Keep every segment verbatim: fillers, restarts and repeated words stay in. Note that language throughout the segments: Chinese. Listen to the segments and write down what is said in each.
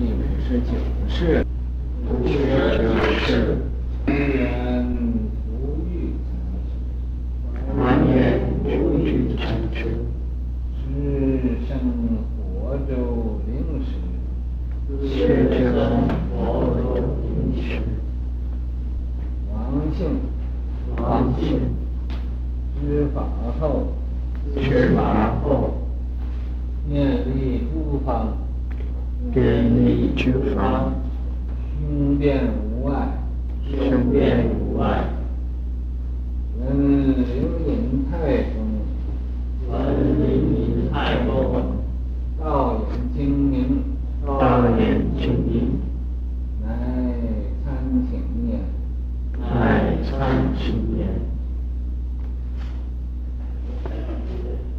第五十九世，五十九世，还原足浴禅师，还原足浴禅师，是生活州灵石，是生活州灵石，王姓，王姓，知法后，知法后，念力诸方。 遍历之法，胸辩无碍，胸辩无碍。闻灵隐泰风，闻灵隐泰风。道眼精明，道眼精明。乃参勤也，乃参勤也。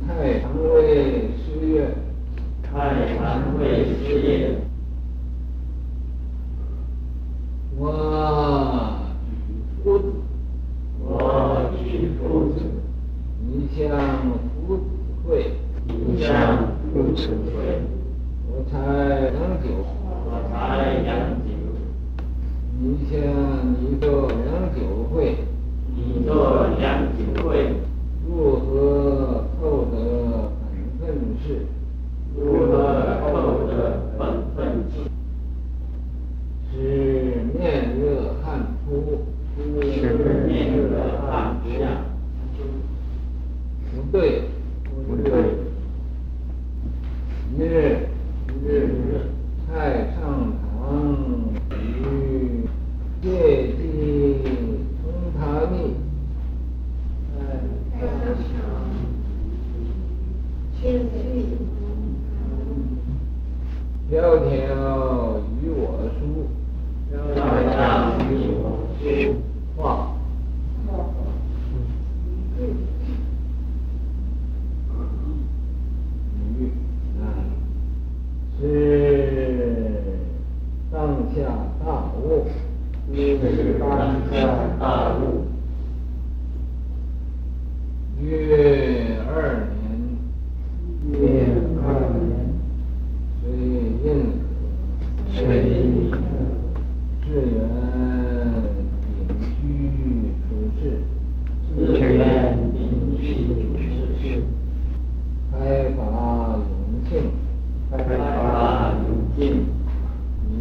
太常为师曰。 太常为师曰：“我举夫子，我举夫子，一向夫子会，一向夫子会。我采良久，我采良久。一向你做良久会，你做良久会。如何透得本分事？” 如何透得本分事？是面热汗出，是面热汗下。不对，不对。一日，一日，太上堂于戒寂通达密。太上堂，戒寂。 窈窕与我书，窈窕与我书画。女啊，是当下大悟，是当下大悟。约二年，约二年。 水印可，智远隐居出世，智远隐居出世，开法永庆，开法永庆，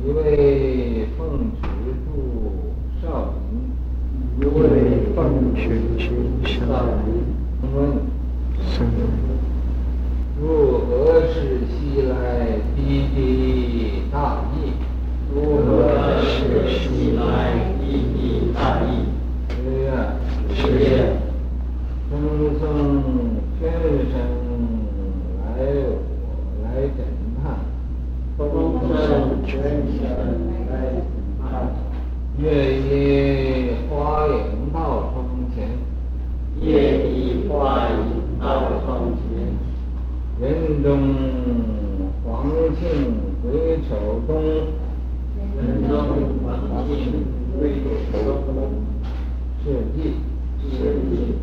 一位奉持住少林，一位奉持住少林，问，僧问。 如何是西来滴滴大义？如何是西来滴滴大义？十月，十月，僧僧宣声来我来审判，僧僧宣声来审判。月依花影到窗前，月依花影到窗前。 人中黄庆回首东，人中黄庆回首东，是地，是地，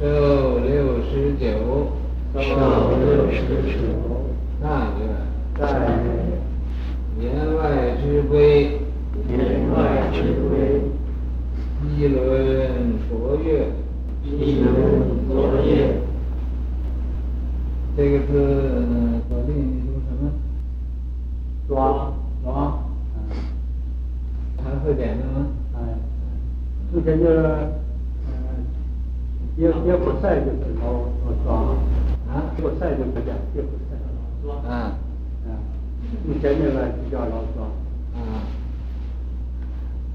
寿六十九，寿六十九，大月，大月，言外之归，言外之归，一轮卓越，一轮卓越。 这个字左令读什么？庄庄，还会点的吗？哎，之前就是，嗯，也也不晒就是老老庄啊，不晒就是这样，也不晒老庄啊，啊，之前那个就叫老庄啊，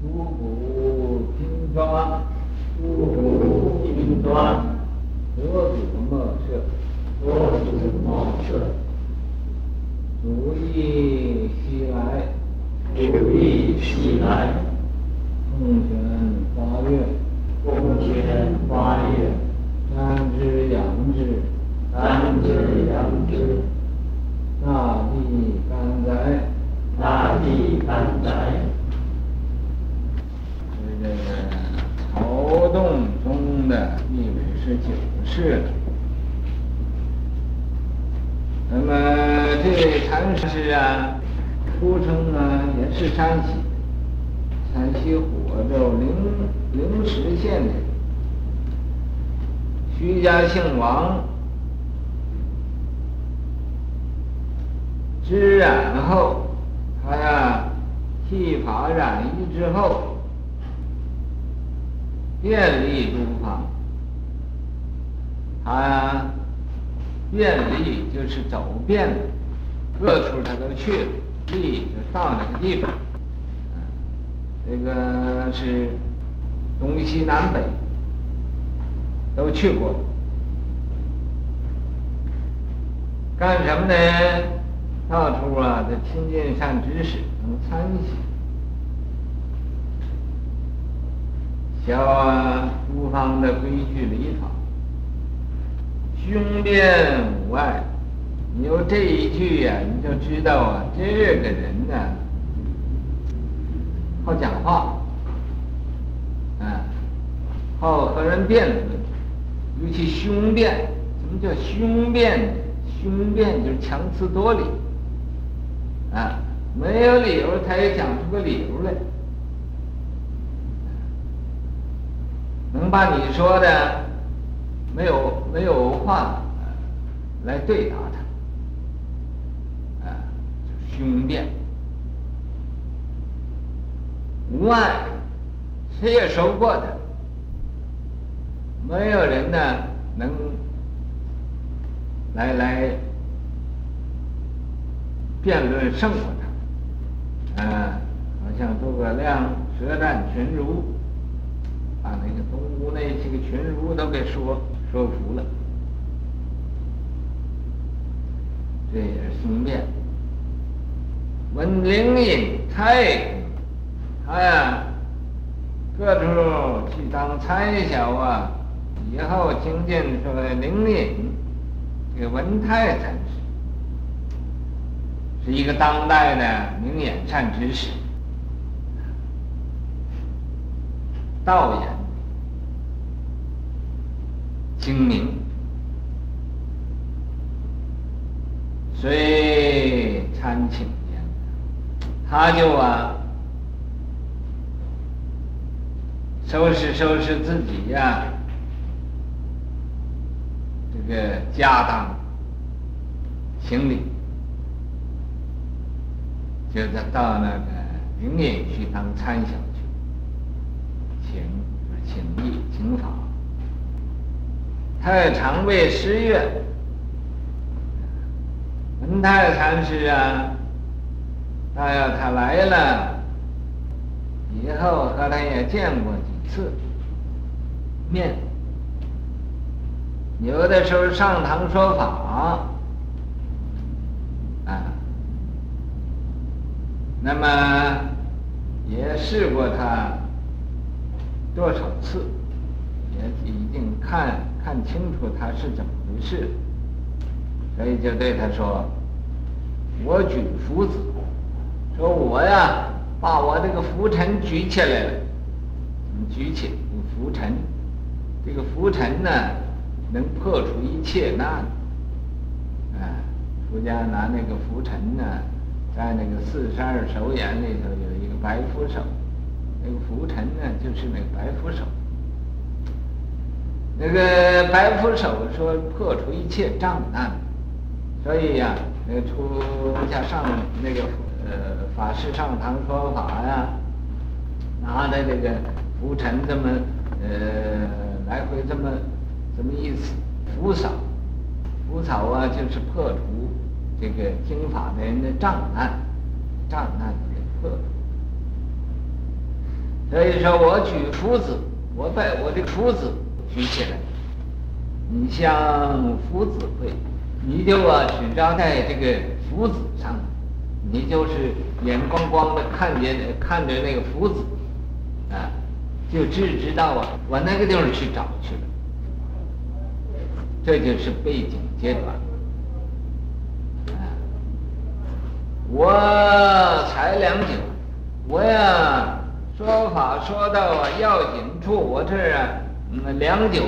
五谷拼装，五谷拼装，何足莫测。 多主莫测，如意西来，如意西来，共泉八月，共泉八月，山之阳之，山之阳之，大地干哉，大地干哉，是这个曹洞宗的第五十九世了。 那么这位禅师啊，出生呢也是山西，山西火州灵灵石县的。徐家姓王，知染后，他呀剃发染衣之后，遍历诸方。他呀遍历就是走遍了，各处他都去了，历就到哪个地方。这个是东西南北都去过，干什么呢？到处啊，得亲近善知识，能参习，学啊诸方的规矩礼法，胸辨无碍。你有这一句呀、啊，你就知道啊，这个人呢、啊，好讲话，嗯、啊，好和人辩论。尤其雄辩，什么叫雄辩？雄辩就是强词夺理，啊，没有理由他也讲出个理由来，能把你说的没有没有话来对答他，啊，就是雄辩，无碍，谁也说不过他。没有人呢能来来辩论胜过他，啊，好像诸葛亮舌战群儒，把那个东吴那些个群儒都给说说服了，这也是雄辩。文灵隐太公，他呀各处去当参小啊。以后听见说灵隐这个文泰禅师是一个当代的明眼善知识，道眼精明，虽参请言，他就啊收拾收拾自己呀、啊。这个家当行李，就到那个灵隐去当参详去，请就是请义请法。太常为师曰，文泰禅师啊，那要他来了以后，和他也见过几次面。有的时候上堂说法，啊，那么也试过他多少次，也已经看看清楚他是怎么回事，所以就对他说：“我举福子，说我呀，把我这个拂尘举起来了，举起拂尘，这个拂尘呢。”能破除一切难，啊，出家拿那个拂尘呢，在那个四十二手眼里头有一个白拂手，那个拂尘呢就是那个白拂手，那个白拂手说破除一切障难，所以呀、啊，那个出家上那个呃法师上堂说法呀、啊，拿着这个拂尘这么呃来回这么。什么意思？拂扫，拂扫啊，就是破除这个经法的人的障碍，障碍给破除。所以说我举拂子，我把我这拂子举起来，你像拂子会，你就啊只扎在这个拂子上，你就是眼光光的看见看着那个拂子，啊，就只知道啊往那个地方去找去了。这就是背景阶段，啊！我才良久，我呀说法说到啊要紧处，我这儿啊、嗯、良久，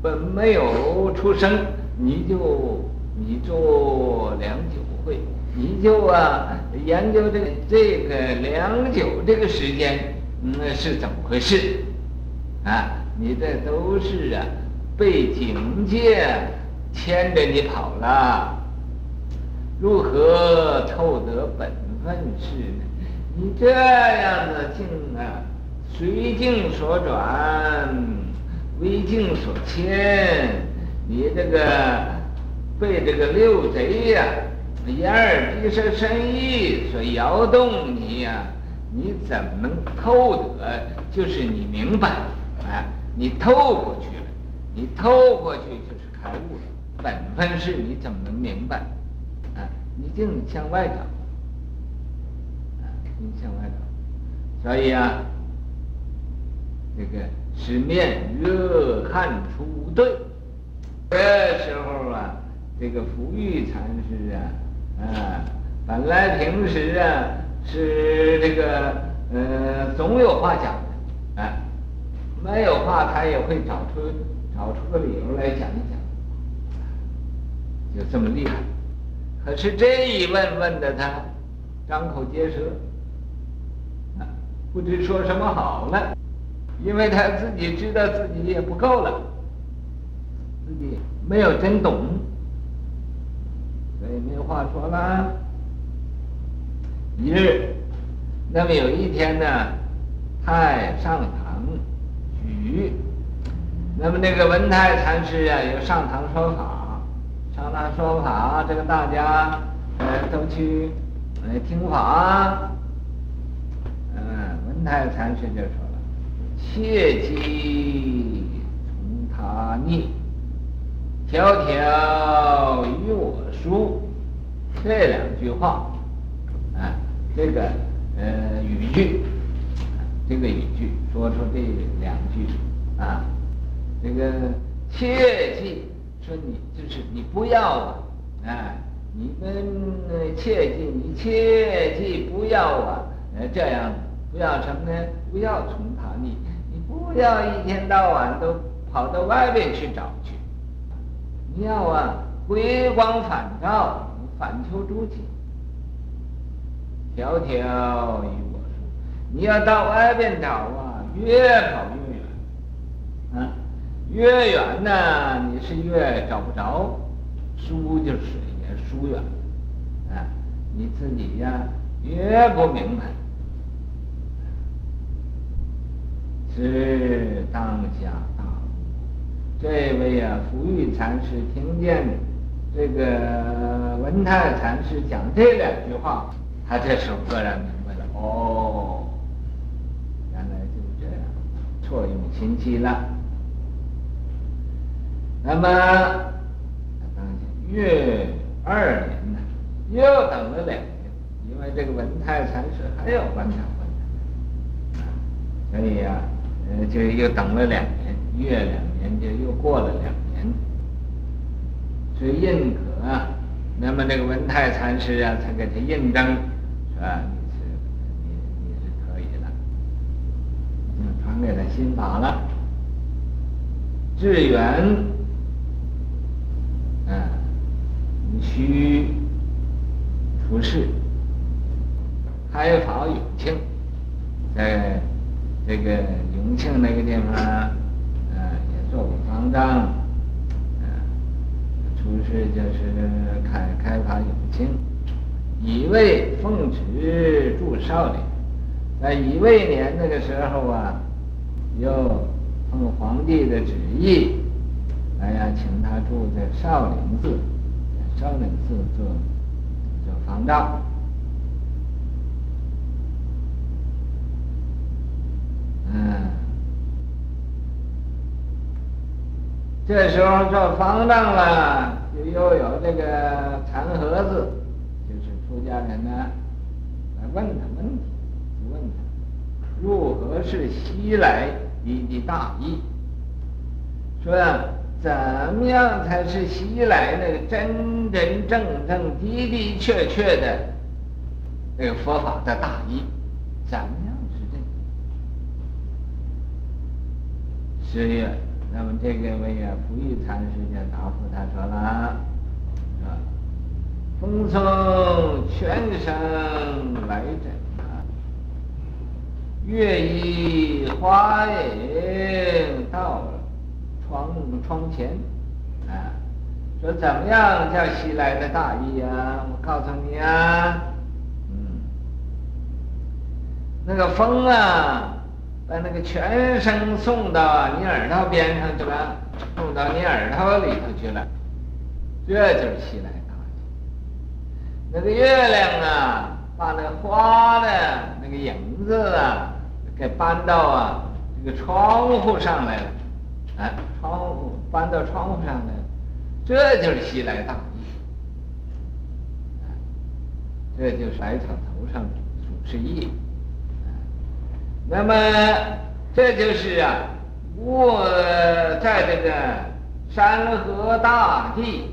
本没有出声，你就你做良久会，你就啊研究这个这个良久这个时间，嗯，是怎么回事？啊，你这都是啊，被警戒牵着你跑了，如何透得本分是呢？你这样的境啊，随境所转，为境所牵，你这个。 被这个六贼呀、啊，眼耳鼻舌身意所摇动你呀、啊，你怎么能透得？就是你明白，啊，你透过去了，你透过去就是开悟了。本分是你怎么能明白？啊，你净向外找，啊，你向外找。所以啊，这个是面约翰出对，这时候啊。 这个福玉禅师啊，啊，本来平时啊是这个呃总有话讲的，啊，没有话他也会找出找出个理由来讲一讲，就这么厉害。可是这一问问的他张口结舌，啊，不知说什么好了，因为他自己知道自己也不够了，自己没有真懂。 所以没话说啦。一日，那么有一天呢，太上堂举，那么那个文泰禅师啊，有上堂说法，上堂说法，这个大家呃都去呃听法。嗯、呃，文泰禅师就说了：“切记从他逆。” 条条与我书，这两句话，啊，这个呃语句，这个语句说出这两句，啊，这个切记说你就是你不要啊，啊，你们切记你切记不要啊，呃这样不要什么呢？不要从他逆，你不要一天到晚都跑到外边去找去。 你要啊，回光返照，反求诸己。条条与我书，你要到外边找啊，越跑越远，啊，越远呢，你是越找不着，书就是也疏远，啊，你自己呀、啊、越不明白，是当下大。 这位啊，福玉禅师听见这个文泰禅师讲这两句话，他这时候突然明白了，哦，原来就是这样，错用心机了。那么，当月二年呢，又等了两年，因为这个文泰禅师还有观察观察，所以啊，呃，就又等了两年，月两。 就又过了两年，所以认可、啊，那么这个文泰禅师啊，才给他印证，说、啊、你是你你是可以的，就传给他心法了。智远，嗯、啊，你须出世，开法永庆，在这个永庆那个地方、啊。 做五方丈，嗯、呃，出世就是开开法永庆，乙未奉旨驻少陵，在乙未年那个时候啊，又奉皇帝的旨意，哎呀，请他住在少陵寺，少陵寺做做方丈，嗯。 这时候做方丈了，就又有这个禅和子，就是出家人呢，来问他问题，就问他如何是西来一的大义，说、啊、怎么样才是西来那个真真正正、的的确确的那个佛法的大义，怎么样是这个？十月。 那么这个位啊，不义禅师就答复他说了，说功从全生来者，月依花影到窗窗前，啊，说怎么样叫西来的大意啊？我告诉你啊，嗯，那个风啊，把那个全声送到你耳朵边上去了，送到你耳朵里头去了，这就是西来大意。那个月亮啊，把那个花的那个影子啊，给搬到啊这个窗户上来了，啊，窗户搬到窗户上来了，这就是西来大意，啊，这就是百草头上主是意，啊，那么这就是啊，我在这个山河大地、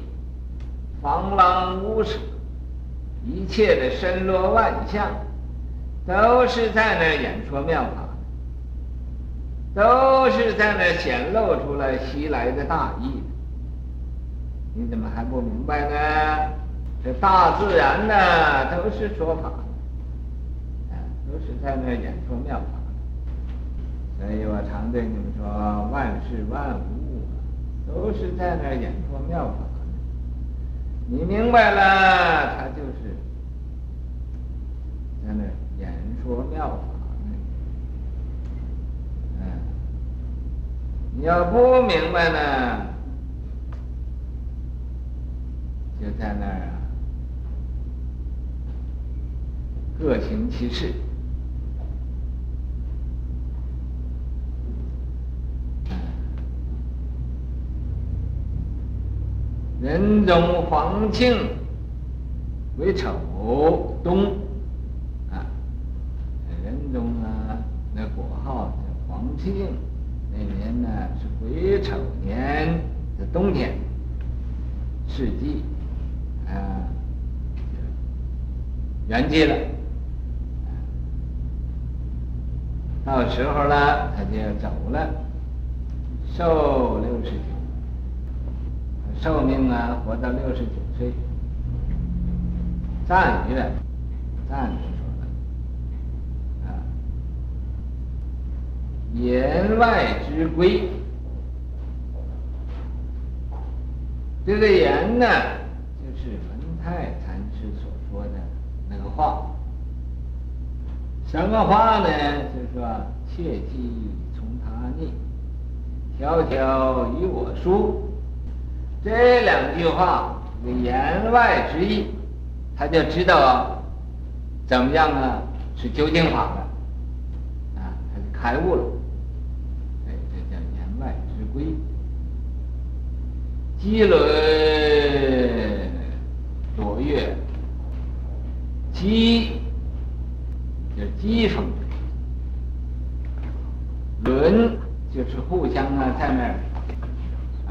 防狼屋舍，一切的身罗万象。都是在那儿演说妙法，都是在那儿显露出来袭来的大意。你怎么还不明白呢？这大自然呢，都是说法，啊，都是在那儿演说妙法。所以我常对你们说，万事万物都是在那儿演说妙法。你明白了，它就是在那儿演说妙法呢，嗯，你要不明白呢，就在那儿啊，各行其事，嗯，人中黄庆为丑东。中啊，那国号叫黄庆，那年呢是癸丑年的冬天，世纪啊，圆寂了，啊，到时候了他就要走了，寿六十九，寿命啊活到六十九岁，赞曰，赞曰。言外之归，这个言呢，就是文泰禅师所说的那个话。什么话呢？就是说，切记从他逆，条条与我疏。这两句话，这言外之意，他就知道啊，怎么样啊，是究竟法了，啊，他就开悟了。归，积轮夺月，积就是积风，轮就是互相啊，在那儿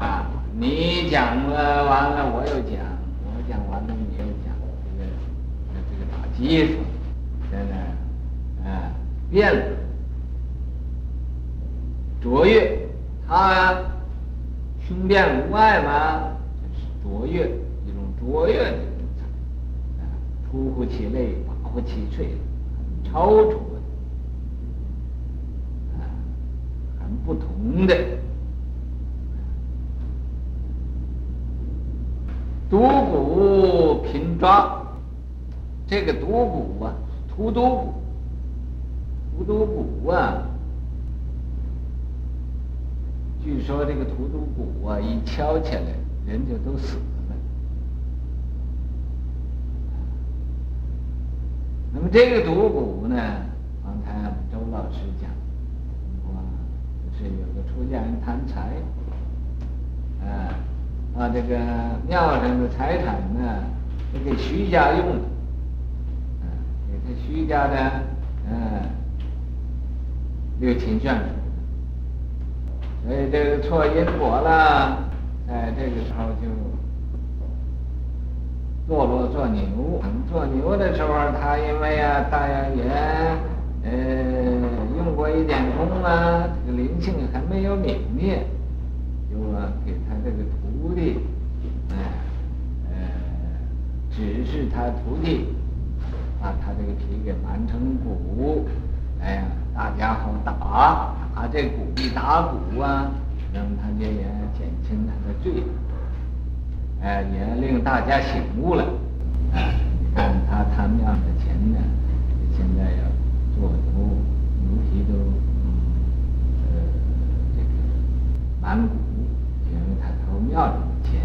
啊，你讲了完了，我又讲，我讲完了你又讲，这个这个打积风，在那儿啊，变了，卓越。啊，雄辩无碍嘛，这是卓越，一种卓越的人才，啊，出乎其类，拔乎其萃，很超卓的，啊，很不同的。独骨频抓，这个独骨啊，屠独骨，屠独骨啊。据说这个屠独骨啊，一敲起来，人就都死了。那么这个独骨呢，刚才我们周老师讲，哇，就是有个出家人贪财，啊，把这个庙上的财产呢，就给徐家用了，啊，给他徐家的，嗯、啊，六亲眷属。所以这个错因果了，哎，这个时候就堕落做牛。做牛的时候，他因为啊，大家也呃用过一点功啊，这个灵性还没有泯灭，就啊给他这个徒弟，哎呃指示他徒弟把他这个皮给盘成鼓，哎呀，大家好打打这鼓，一打鼓啊，那么他就也减轻他的罪，哎，也令大家醒悟了。哎，你看他弹庙的琴呢，现在要做牛牛皮都，嗯，呃，这个满鼓，因为他投庙里的琴，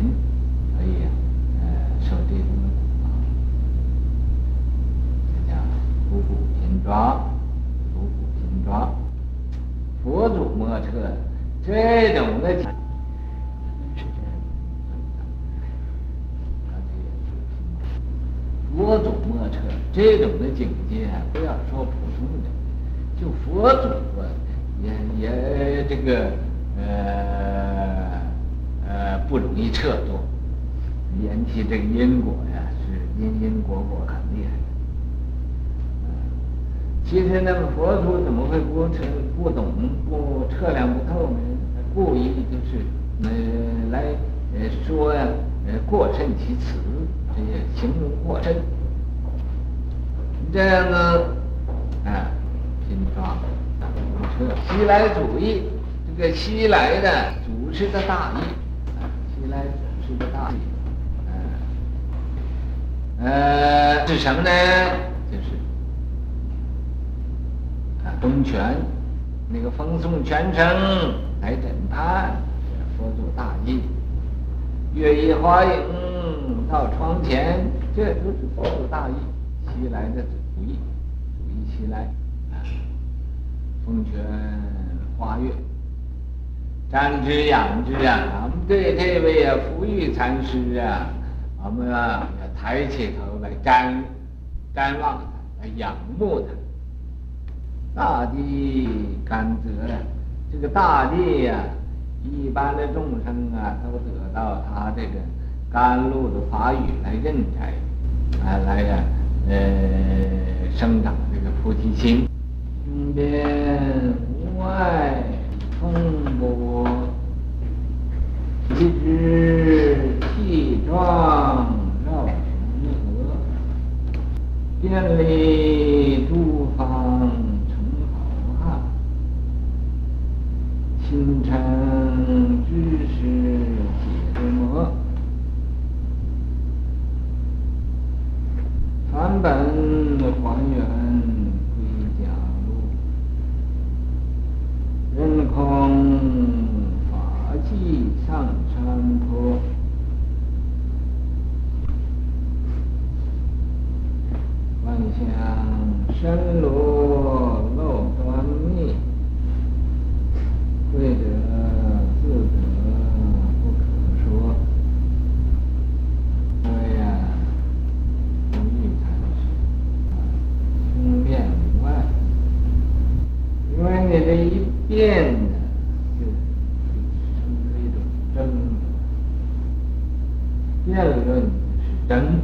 所以啊。 手这种的鼓棒，这叫五谷拼装，五谷拼装，佛祖莫测这种的，佛祖莫测这种的境界，不要说普通的，就佛祖啊，也也这个呃呃不容易测度。 言起这个因果呀，是因因果果很厉害的。嗯，其实那个佛祖怎么会不测不懂不测量不透呢？故意就是呃来呃说呀，呃过甚其词，这也形容过甚。这样呢，啊，拼装不测。西来主义，这个西来的祖师的大义，啊，西来祖师的大义。 呃，是什么呢？就是啊，东泉那个奉送全城来审判，佛祖大义。月移花影到窗前，这都是佛祖大义。西来的主义，主义西来啊，风泉花月，瞻之仰之啊！咱们对这位啊，福玉禅师啊，我们啊。 抬起头来瞻瞻望他，来仰慕他。大地甘泽呀，这个大地呀、啊，一般的众生啊，都得到他这个甘露的法雨来润财，啊，来呀、啊，呃，生长这个菩提心。中边无外风波，一枝气壮。 建立诸方成好汉，心诚知识解魔，返本还原归家路，任空法际上山坡。 万象深罗漏端密，慧者自得不可说。各位呀，无欲禅师，通遍无碍，因为你这一变呢，就生出一种争论，辩论是争，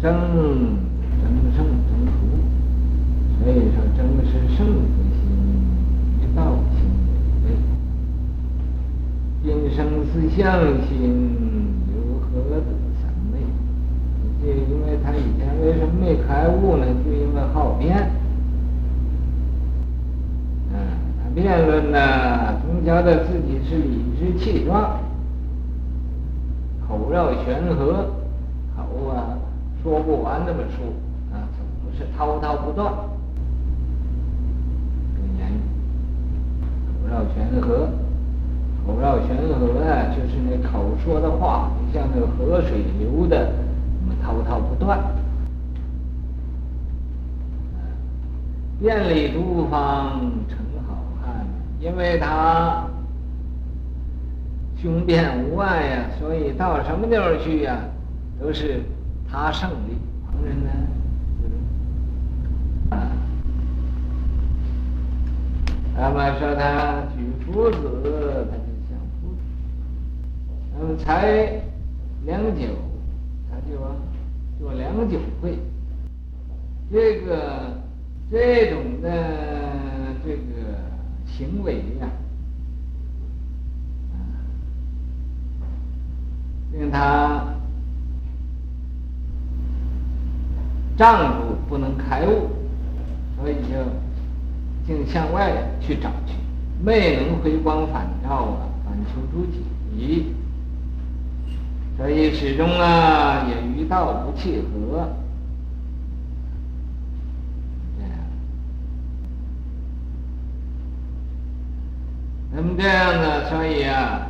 争。 争胜争除，所以说争的是胜之心、一道心违背。因生思相心，由何得三昧？就因为他以前为什么没开悟呢？就因为好辩。嗯，他辩论呢，总觉得自己是理直气壮，口绕悬河，口啊说不完那么说。 啊，总是滔滔不断，跟言语口绕悬河，口绕悬河啊，就是那口说的话，就像那个河水流的那么滔滔不断。遍历诸方成好汉，因为他雄辩无碍呀、啊，所以到什么地方去呀、啊，都是他胜利，旁人呢？ 那么说他举夫子，他就想夫子。那么才良久，他就啊做良久会。这个这种的这个行为呀、啊，令他障住，不能开悟，所以就竟向外去找去，未能回光返照啊，反求诸己，所以始终啊也与道不契合。这样，那么这样呢，所以啊。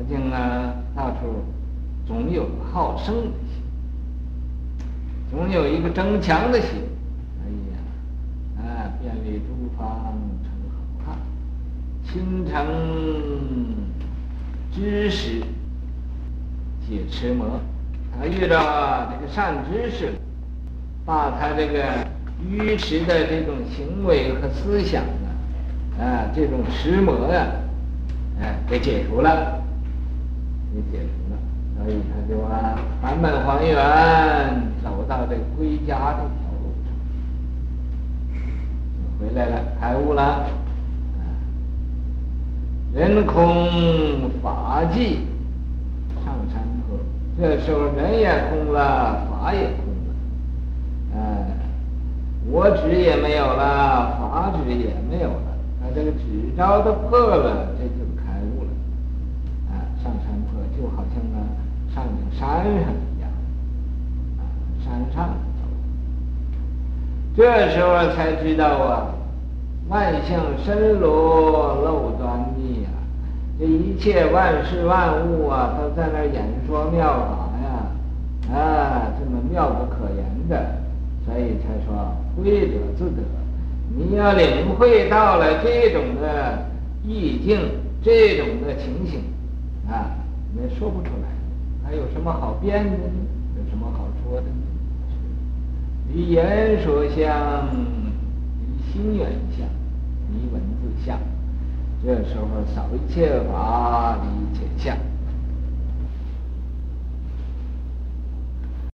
他竟呢，到处总有好胜的心，总有一个争强的心，所以呀、啊，啊，便为诸方成好汉，心诚知识解痴魔。他遇到这个善知识，把他这个愚痴的这种行为和思想啊，啊，这种痴魔啊，哎、啊，给解除了。 也解除了，所以他就啊返本还原，走到这归家这条路上，回来了，开悟了，啊，人空法寂，上山坡，这时候人也空了，法也空了，哎、啊，我执也没有了，法执也没有了，他这个执着都破了，这就开悟了，啊，上山坡。 就好像呢，上顶山上一样，啊，山上走。这时候才知道啊，万象深罗漏端密啊，这一切万事万物啊，都在那儿演说妙法呀，啊，这么妙不可言的，所以才说慧者自得。你要领会到了这种的意境，这种的情形，啊。 你们说不出来，还有什么好辩的呢？有什么好说的呢？离言说相，离心缘相，离文字相。这时候扫一切法，离一切相。